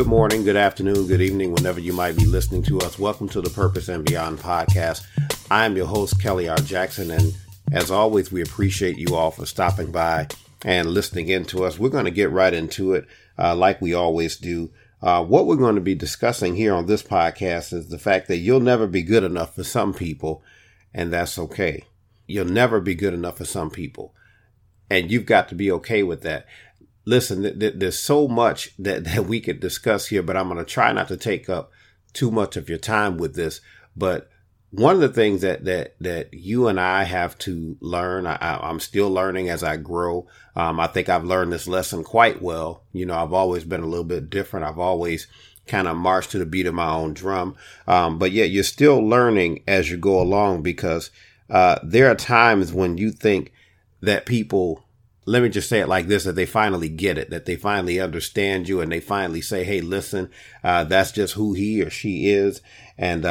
Good morning, good afternoon, good evening, whenever you might be listening to us. Welcome to the Purpose and Beyond podcast. I'm your host, Kelly R. Jackson, and as always, we appreciate you all for stopping by and listening in to us. We're going to get right into it like we always do. What we're going to be discussing here on this podcast is the fact that you'll never be good enough for some people, and that's okay. You'll never be good enough for some people, and you've got to be okay with that. Listen, there's so much that we could discuss here, but I'm going to try not to take up too much of your time with this. But one of the things that you and I have to learn, I'm still learning as I grow. I think I've learned this lesson quite well. You know, I've always been a little bit different. I've always kind of marched to the beat of my own drum. But yet you're still learning as you go along, because there are times when you think that people, let me just say it like this, that they finally get it, that they finally understand you, and they finally say, hey, listen, that's just who he or she is. And,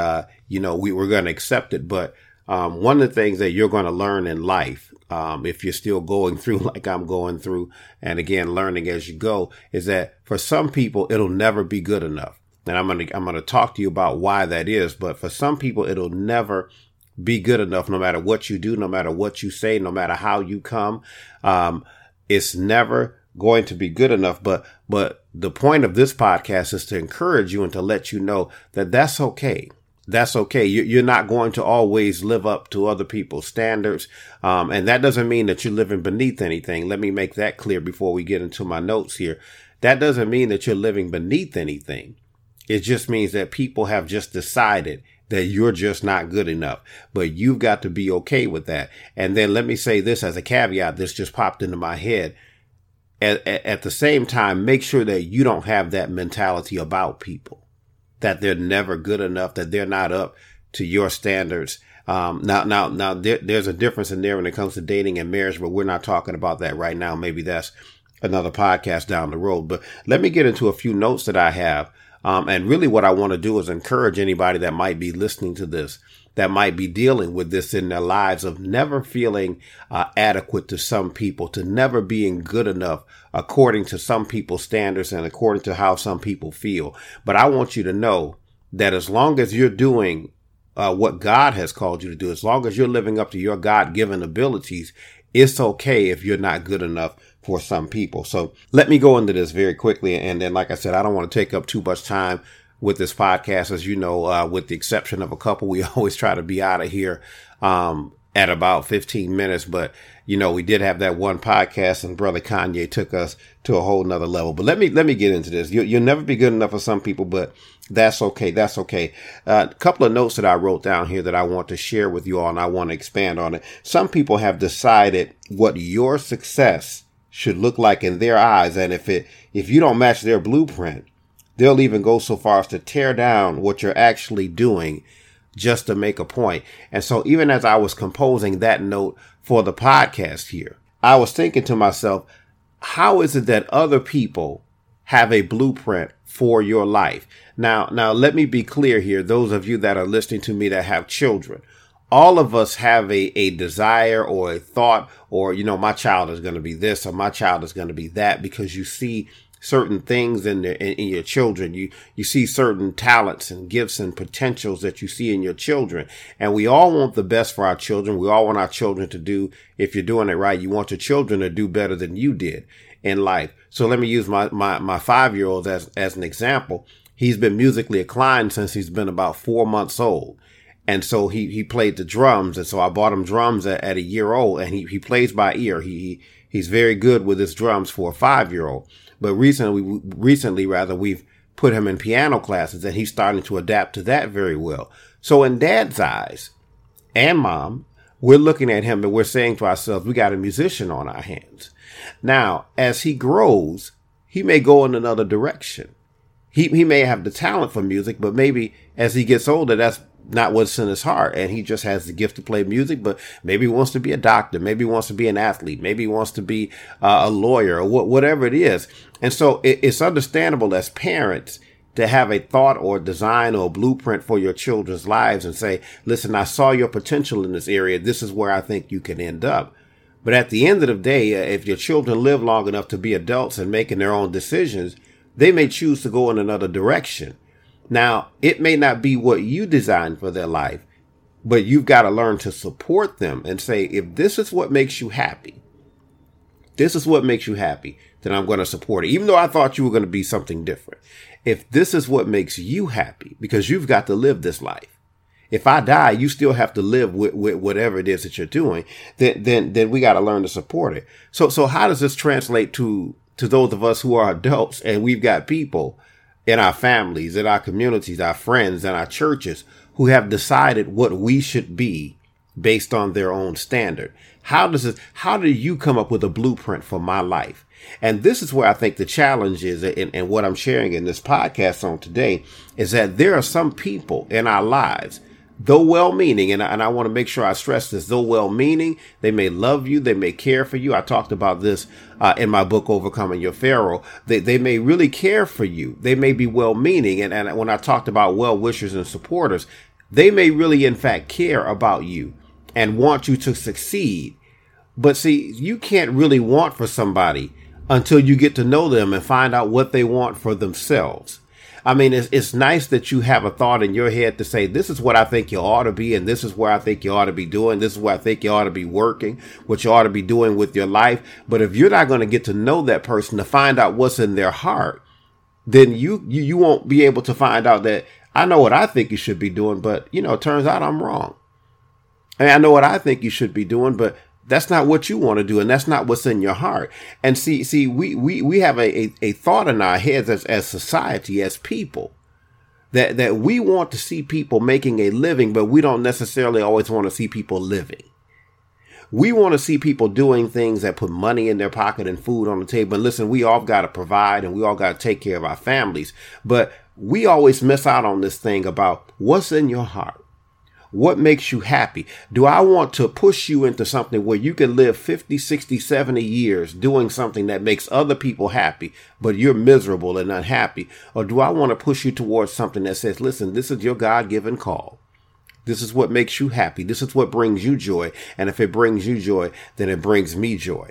you know, we're going to accept it. But one of the things that you're going to learn in life, if you're still going through like I'm going through, and again, learning as you go, is that for some people, it'll never be good enough. And I'm going to talk to you about why that is. But for some people, it'll never be good enough, no matter what you do, no matter what you say, no matter how you come. It's never going to be good enough. But the point of this podcast is to encourage you and to let you know that that's okay. That's okay. You're not going to always live up to other people's standards. And that doesn't mean that you're living beneath anything. Let me make that clear before we get into my notes here. That doesn't mean that you're living beneath anything. It just means that people have just decided that you're just not good enough, but you've got to be okay with that. And then let me say this as a caveat, this just popped into my head. At the same time, make sure that you don't have that mentality about people, that they're never good enough, that they're not up to your standards. Now there's a difference in there when it comes to dating and marriage, but we're not talking about that right now. Maybe that's another podcast down the road, but let me get into a few notes that I have. And really what I want to do is encourage anybody that might be listening to this, that might be dealing with this in their lives of never feeling adequate to some people, to never being good enough according to some people's standards and according to how some people feel. But I want you to know that as long as you're doing what God has called you to do, as long as you're living up to your God-given abilities, it's okay if you're not good enough for some people. So let me go into this very quickly. And then, like I said, I don't want to take up too much time with this podcast. As you know, with the exception of a couple, we always try to be out of here at about 15 minutes. But, you know, we did have that one podcast and Brother Kanye took us to a whole nother level. But let me get into this. You'll never be good enough for some people, but that's okay. That's okay. A couple of notes that I wrote down here that I want to share with you all, and I want to expand on it. Some people have decided what your success should look like in their eyes. And if you don't match their blueprint, they'll even go so far as to tear down what you're actually doing just to make a point. And so even as I was composing that note for the podcast here, I was thinking to myself, how is it that other people have a blueprint for your life? Now let me be clear here. Those of you that are listening to me that have children, all of us have a desire or a thought or, you know, my child is going to be this or my child is going to be that, because you see certain things in your children. You see certain talents and gifts and potentials that you see in your children. And we all want the best for our children. We all want our children to do, if you're doing it right, you want your children to do better than you did in life. So let me use my 5-year-old as an example. He's been musically inclined since he's been about 4 months old. And so he played the drums. And so I bought him drums at a year old, and he plays by ear. He's very good with his drums for a 5-year-old. But recently, we've put him in piano classes, and he's starting to adapt to that very well. So in Dad's eyes and Mom, we're looking at him and we're saying to ourselves, we got a musician on our hands. Now, as he grows, he may go in another direction. He may have the talent for music, but maybe as he gets older, that's not what's in his heart. And he just has the gift to play music, but maybe he wants to be a doctor. Maybe he wants to be an athlete. Maybe he wants to be a lawyer or whatever it is. And so it's understandable as parents to have a thought or a design or a blueprint for your children's lives and say, listen, I saw your potential in this area. This is where I think you can end up. But at the end of the day, if your children live long enough to be adults and making their own decisions, They may choose to go in another direction. Now, it may not be what you designed for their life, but you've got to learn to support them and say, if this is what makes you happy, this is what makes you happy, then I'm going to support it. Even though I thought you were going to be something different. If this is what makes you happy, because you've got to live this life. If I die, you still have to live with whatever it is that you're doing, then we got to learn to support it. So how does this translate to those of us who are adults and we've got people in our families, in our communities, our friends, and our churches who have decided what we should be based on their own standard? How do you come up with a blueprint for my life? And this is where I think the challenge is, and what I'm sharing in this podcast on today is that there are some people in our lives, though well-meaning, and I want to make sure I stress this, though well-meaning, they may love you, they may care for you. I talked about this in my book, Overcoming Your Pharaoh. They may really care for you. They may be well-meaning, and when I talked about well-wishers and supporters, they may really, in fact, care about you and want you to succeed. But see, you can't really want for somebody until you get to know them and find out what they want for themselves. I mean, it's nice that you have a thought in your head to say, this is what I think you ought to be, and this is where I think you ought to be doing, this is where I think you ought to be working, what you ought to be doing with your life. But if you're not going to get to know that person to find out what's in their heart, then you won't be able to find out that I know what I think you should be doing, but, it turns out I'm wrong. I mean, I know what I think you should be doing, but that's not what you want to do, and that's not what's in your heart. And see, we have a thought in our heads as society, as people, that we want to see people making a living, but we don't necessarily always want to see people living. We want to see people doing things that put money in their pocket and food on the table. And listen, we all got to provide, and we all got to take care of our families, but we always miss out on this thing about what's in your heart. What makes you happy? Do I want to push you into something where you can live 50, 60, 70 years doing something that makes other people happy, but you're miserable and unhappy? Or do I want to push you towards something that says, listen, this is your God-given call. This is what makes you happy. This is what brings you joy. And if it brings you joy, then it brings me joy.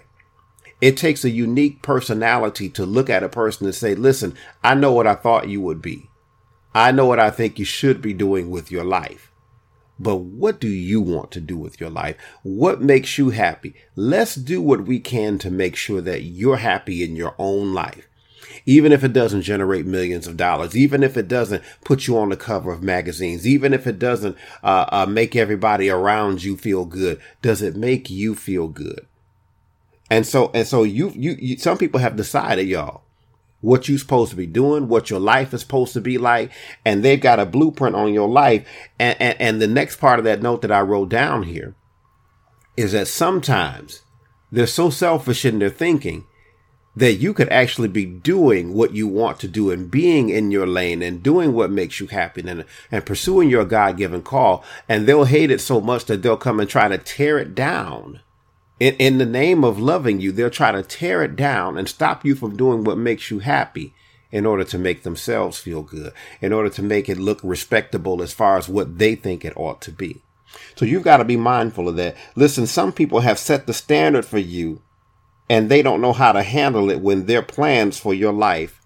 It takes a unique personality to look at a person and say, listen, I know what I thought you would be. I know what I think you should be doing with your life. But what do you want to do with your life? What makes you happy? Let's do what we can to make sure that you're happy in your own life. Even if it doesn't generate millions of dollars, even if it doesn't put you on the cover of magazines, even if it doesn't make everybody around you feel good, does it make you feel good? And so you some people have decided, y'all, what you're supposed to be doing, what your life is supposed to be like, and they've got a blueprint on your life. And the next part of that note that I wrote down here is that sometimes they're so selfish in their thinking that you could actually be doing what you want to do and being in your lane and doing what makes you happy and pursuing your God-given call. And they'll hate it so much that they'll come and try to tear it down. In the name of loving you, they'll try to tear it down and stop you from doing what makes you happy in order to make themselves feel good, in order to make it look respectable as far as what they think it ought to be. So you've got to be mindful of that. Listen, some people have set the standard for you and they don't know how to handle it when their plans for your life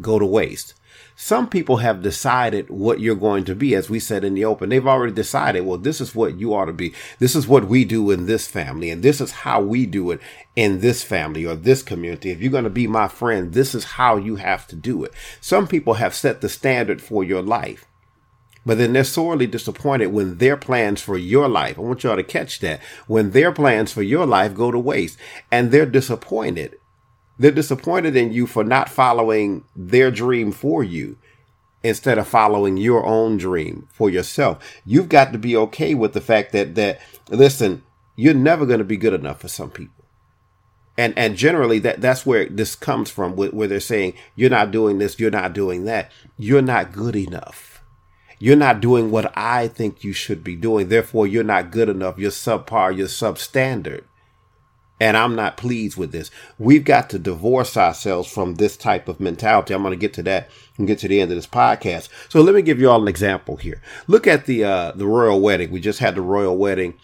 go to waste. Some people have decided what you're going to be, as we said in the open. They've already decided, well, this is what you ought to be. This is what we do in this family, and this is how we do it in this family or this community. If you're going to be my friend, this is how you have to do it. Some people have set the standard for your life, but then they're sorely disappointed when their plans for your life, I want y'all to catch that, when their plans for your life go to waste, and they're disappointed. They're disappointed in you for not following their dream for you instead of following your own dream for yourself. You've got to be okay with the fact that listen, you're never going to be good enough for some people. And generally, that's where this comes from, where they're saying, you're not doing this, you're not doing that. You're not good enough. You're not doing what I think you should be doing. Therefore, you're not good enough. You're subpar, you're substandard. And I'm not pleased with this. We've got to divorce ourselves from this type of mentality. I'm going to get to that and get to the end of this podcast. So let me give you all an example here. Look at the royal wedding. We just had the royal wedding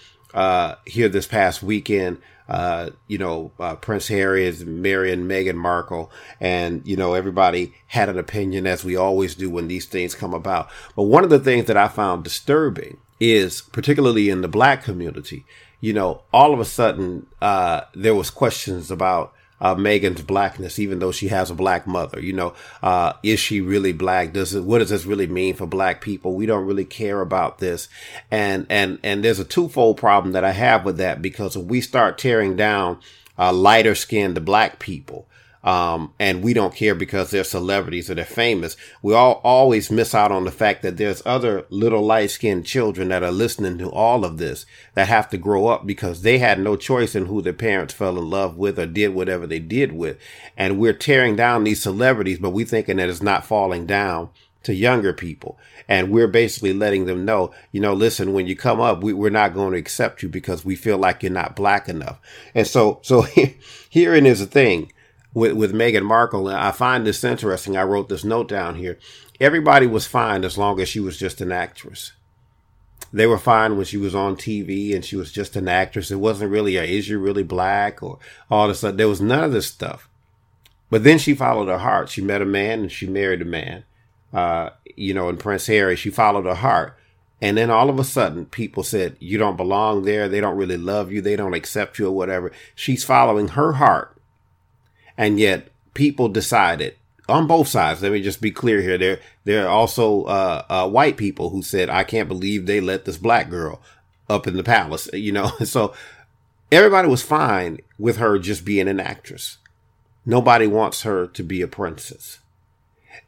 here this past weekend. Prince Harry is marrying Meghan Markle, and, you know, everybody had an opinion, as we always do when these things come about. But one of the things that I found disturbing is, particularly in the Black community, you know, all of a sudden, there was questions about Meghan's Blackness, even though she has a Black mother. You know, is she really Black? What does this really mean for Black people? We don't really care about this. And there's a twofold problem that I have with that, because if we start tearing down lighter skinned Black people, and we don't care because they're celebrities or they're famous, we all always miss out on the fact that there's other little light-skinned children that are listening to all of this that have to grow up because they had no choice in who their parents fell in love with or did whatever they did with. And we're tearing down these celebrities, but we're thinking that it's not falling down to younger people. And we're basically letting them know, you know, listen, when you come up, we're not going to accept you because we feel like you're not Black enough. And so herein is the thing. With Meghan Markle, and I find this interesting. I wrote this note down here. Everybody was fine as long as she was just an actress. They were fine when she was on TV and she was just an actress. It wasn't really is you really Black or all this stuff. There was none of this stuff. But then she followed her heart. She met a man and she married a man. And Prince Harry, she followed her heart. And then all of a sudden, people said, you don't belong there. They don't really love you. They don't accept you or whatever. She's following her heart. And yet people decided on both sides. Let me just be clear here. There are also white people who said, I can't believe they let this Black girl up in the palace. You know, so everybody was fine with her just being an actress. Nobody wants her to be a princess.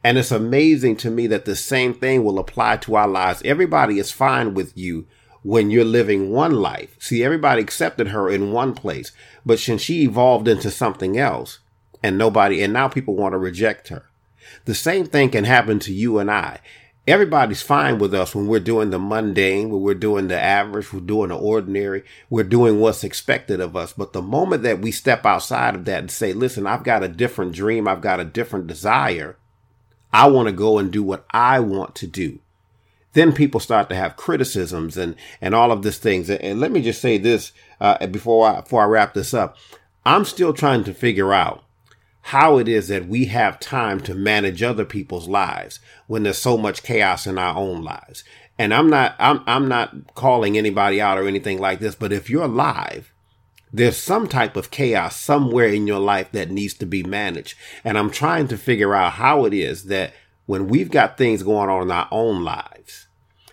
And it's amazing to me that the same thing will apply to our lives. Everybody is fine with you when you're living one life. See, everybody accepted her in one place, but since she evolved into something else, and now people want to reject her. The same thing can happen to you and I. Everybody's fine with us when we're doing the mundane, when we're doing the average, we're doing the ordinary, we're doing what's expected of us. But the moment that we step outside of that and say, listen, I've got a different dream, I've got a different desire, I want to go and do what I want to do. Then people start to have criticisms and all of these things. And let me just say this before I wrap this up. I'm still trying to figure out how it is that we have time to manage other people's lives when there's so much chaos in our own lives. And I'm not calling anybody out or anything like this, but if you're alive, there's some type of chaos somewhere in your life that needs to be managed. And I'm trying to figure out how it is that when we've got things going on in our own lives,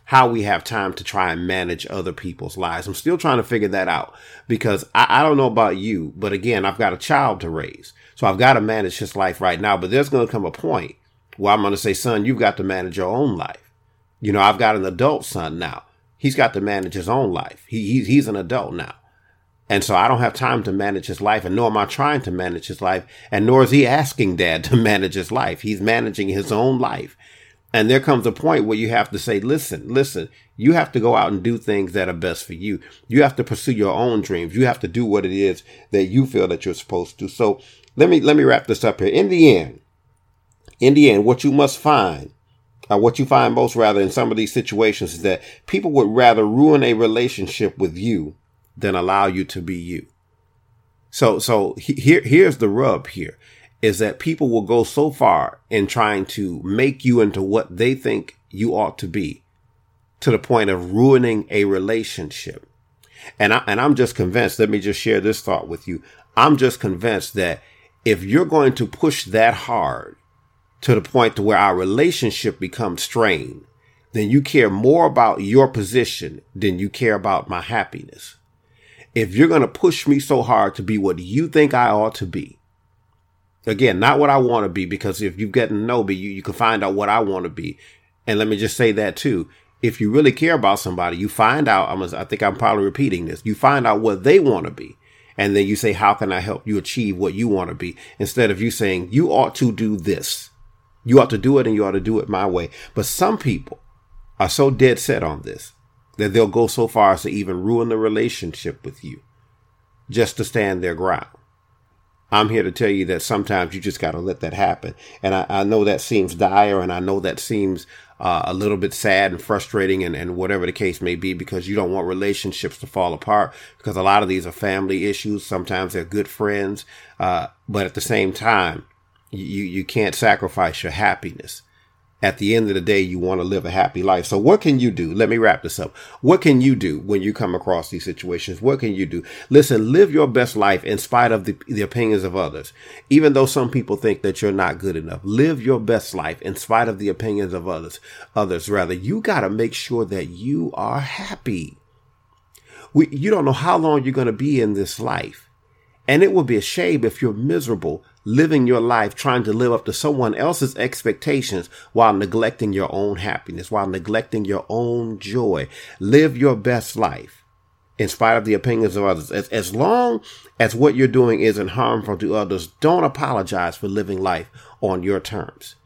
how we have time to try and manage other people's lives. I'm still trying to figure that out because I don't know about you, but again, I've got a child to raise. So I've got to manage his life right now, but there's going to come a point where I'm going to say, son, you've got to manage your own life. You know, I've got an adult son now. He's got to manage his own life. He's an adult now. And so I don't have time to manage his life, and nor am I trying to manage his life, and nor is he asking dad to manage his life. He's managing his own life. And there comes a point where you have to say, listen, you have to go out and do things that are best for you. You have to pursue your own dreams. You have to do what it is that you feel that you're supposed to. So let me wrap this up here. In the end, what you find most in some of these situations is that people would rather ruin a relationship with you than allow you to be you. So here's the rub here. Is that people will go so far in trying to make you into what they think you ought to be to the point of ruining a relationship. And I'm just convinced, let me just share this thought with you. I'm just convinced that if you're going to push that hard to the point to where our relationship becomes strained, then you care more about your position than you care about my happiness. If you're going to push me so hard to be what you think I ought to be, again, not what I want to be, because if you get to know me, you can find out what I want to be. And let me just say that too. If you really care about somebody, you find out, I think I'm probably repeating this, you find out what they want to be. And then you say, how can I help you achieve what you want to be? Instead of you saying, you ought to do this. You ought to do it and you ought to do it my way. But some people are so dead set on this that they'll go so far as to even ruin the relationship with you just to stand their ground. I'm here to tell you that sometimes you just got to let that happen. And I know that seems dire, and I know that seems a little bit sad and frustrating and whatever the case may be, because you don't want relationships to fall apart, because a lot of these are family issues. Sometimes they're good friends. But at the same time, you can't sacrifice your happiness. At the end of the day, you want to live a happy life. So what can you do? Let me wrap this up. What can you do when you come across these situations? What can you do? Listen, live your best life in spite of the opinions of others. Even though some people think that you're not good enough, live your best life in spite of the opinions of others. You got to make sure that you are happy. You don't know how long you're going to be in this life. And it will be a shame if you're miserable living your life trying to live up to someone else's expectations while neglecting your own happiness, while neglecting your own joy. Live your best life in spite of the opinions of others. As long as what you're doing isn't harmful to others, don't apologize for living life on your terms.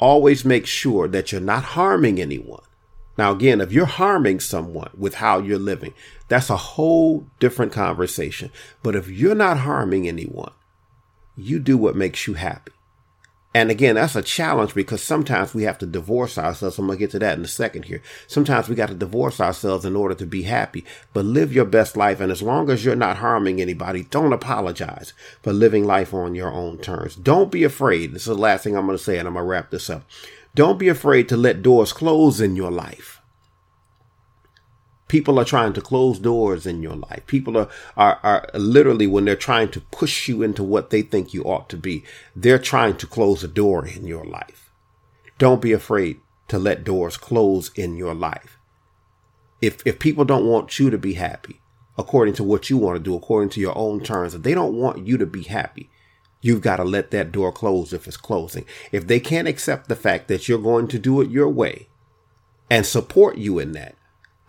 Always make sure that you're not harming anyone. Now, again, if you're harming someone with how you're living, that's a whole different conversation. But if you're not harming anyone, you do what makes you happy. And again, that's a challenge, because sometimes we have to divorce ourselves. I'm going to get to that in a second here. Sometimes we got to divorce ourselves in order to be happy. But live your best life. And as long as you're not harming anybody, don't apologize for living life on your own terms. Don't be afraid. This is the last thing I'm going to say, and I'm going to wrap this up. Don't be afraid to let doors close in your life. People are trying to close doors in your life. People are literally, when they're trying to push you into what they think you ought to be, they're trying to close a door in your life. Don't be afraid to let doors close in your life. If people don't want you to be happy according to what you want to do, according to your own terms, if they don't want you to be happy, you've got to let that door close if it's closing. If they can't accept the fact that you're going to do it your way and support you in that,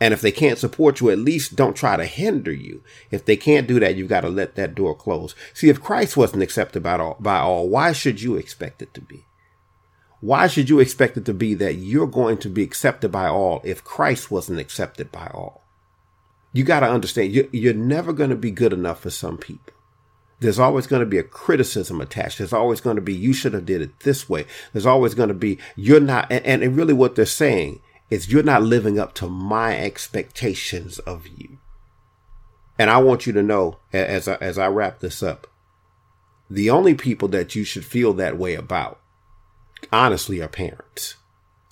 and if they can't support you, at least don't try to hinder you. If they can't do that, you've got to let that door close. See, if Christ wasn't accepted by all, why should you expect it to be? Why should you expect it to be that you're going to be accepted by all if Christ wasn't accepted by all? You got to understand, you're never going to be good enough for some people. There's always going to be a criticism attached. There's always going to be, you should have did it this way. There's always going to be, you're not, and really what they're saying is, you're not living up to my expectations of you. And I want you to know, as I wrap this up, the only people that you should feel that way about, honestly, are parents.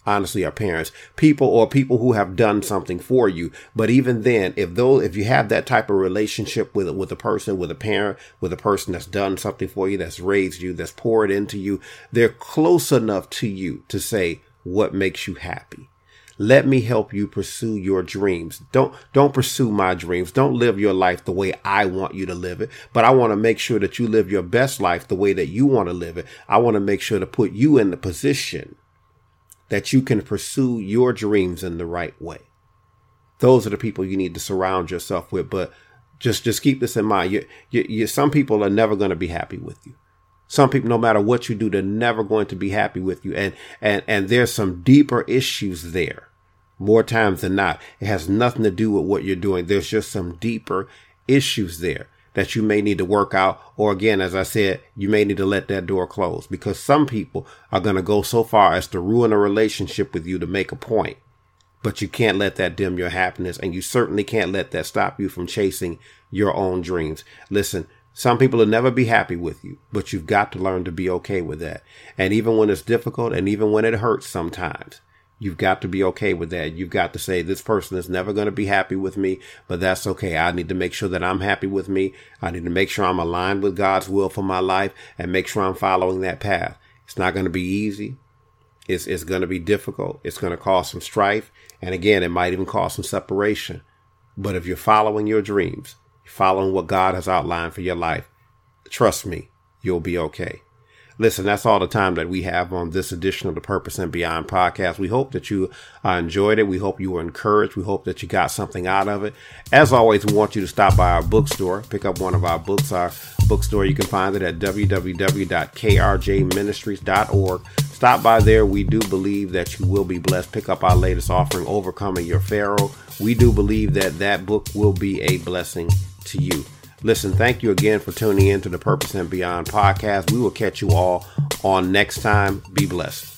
Honestly, our parents, people who have done something for you. But even then, if you have that type of relationship with a person, with a parent, with a person that's done something for you, that's raised you, that's poured into you, they're close enough to you to say, what makes you happy? Let me help you pursue your dreams. Don't pursue my dreams. Don't live your life the way I want you to live it. But I want to make sure that you live your best life the way that you want to live it. I want to make sure to put you in the position that you can pursue your dreams in the right way. Those are the people you need to surround yourself with. But just keep this in mind. Some people are never going to be happy with you. Some people, no matter what you do, they're never going to be happy with you. And there's some deeper issues there. More times than not, it has nothing to do with what you're doing. There's just some deeper issues there that you may need to work out. Or again, as I said, you may need to let that door close, because some people are going to go so far as to ruin a relationship with you to make a point. But you can't let that dim your happiness, and you certainly can't let that stop you from chasing your own dreams. Listen, some people will never be happy with you, but you've got to learn to be okay with that. And even when it's difficult, and even when it hurts sometimes, you've got to be okay with that. You've got to say, this person is never going to be happy with me, but that's okay. I need to make sure that I'm happy with me. I need to make sure I'm aligned with God's will for my life and make sure I'm following that path. It's not going to be easy. It's going to be difficult. It's going to cause some strife. And again, it might even cause some separation. But if you're following your dreams, following what God has outlined for your life, trust me, you'll be okay. Listen, that's all the time that we have on this edition of the Purpose and Beyond podcast. We hope that you enjoyed it. We hope you were encouraged. We hope that you got something out of it. As always, we want you to stop by our bookstore, pick up one of our books. Our bookstore, you can find it at www.krjministries.org. Stop by there. We do believe that you will be blessed. Pick up our latest offering, Overcoming Your Pharaoh. We do believe that that book will be a blessing to you. Listen, thank you again for tuning in to the Purpose and Beyond podcast. We will catch you all on next time. Be blessed.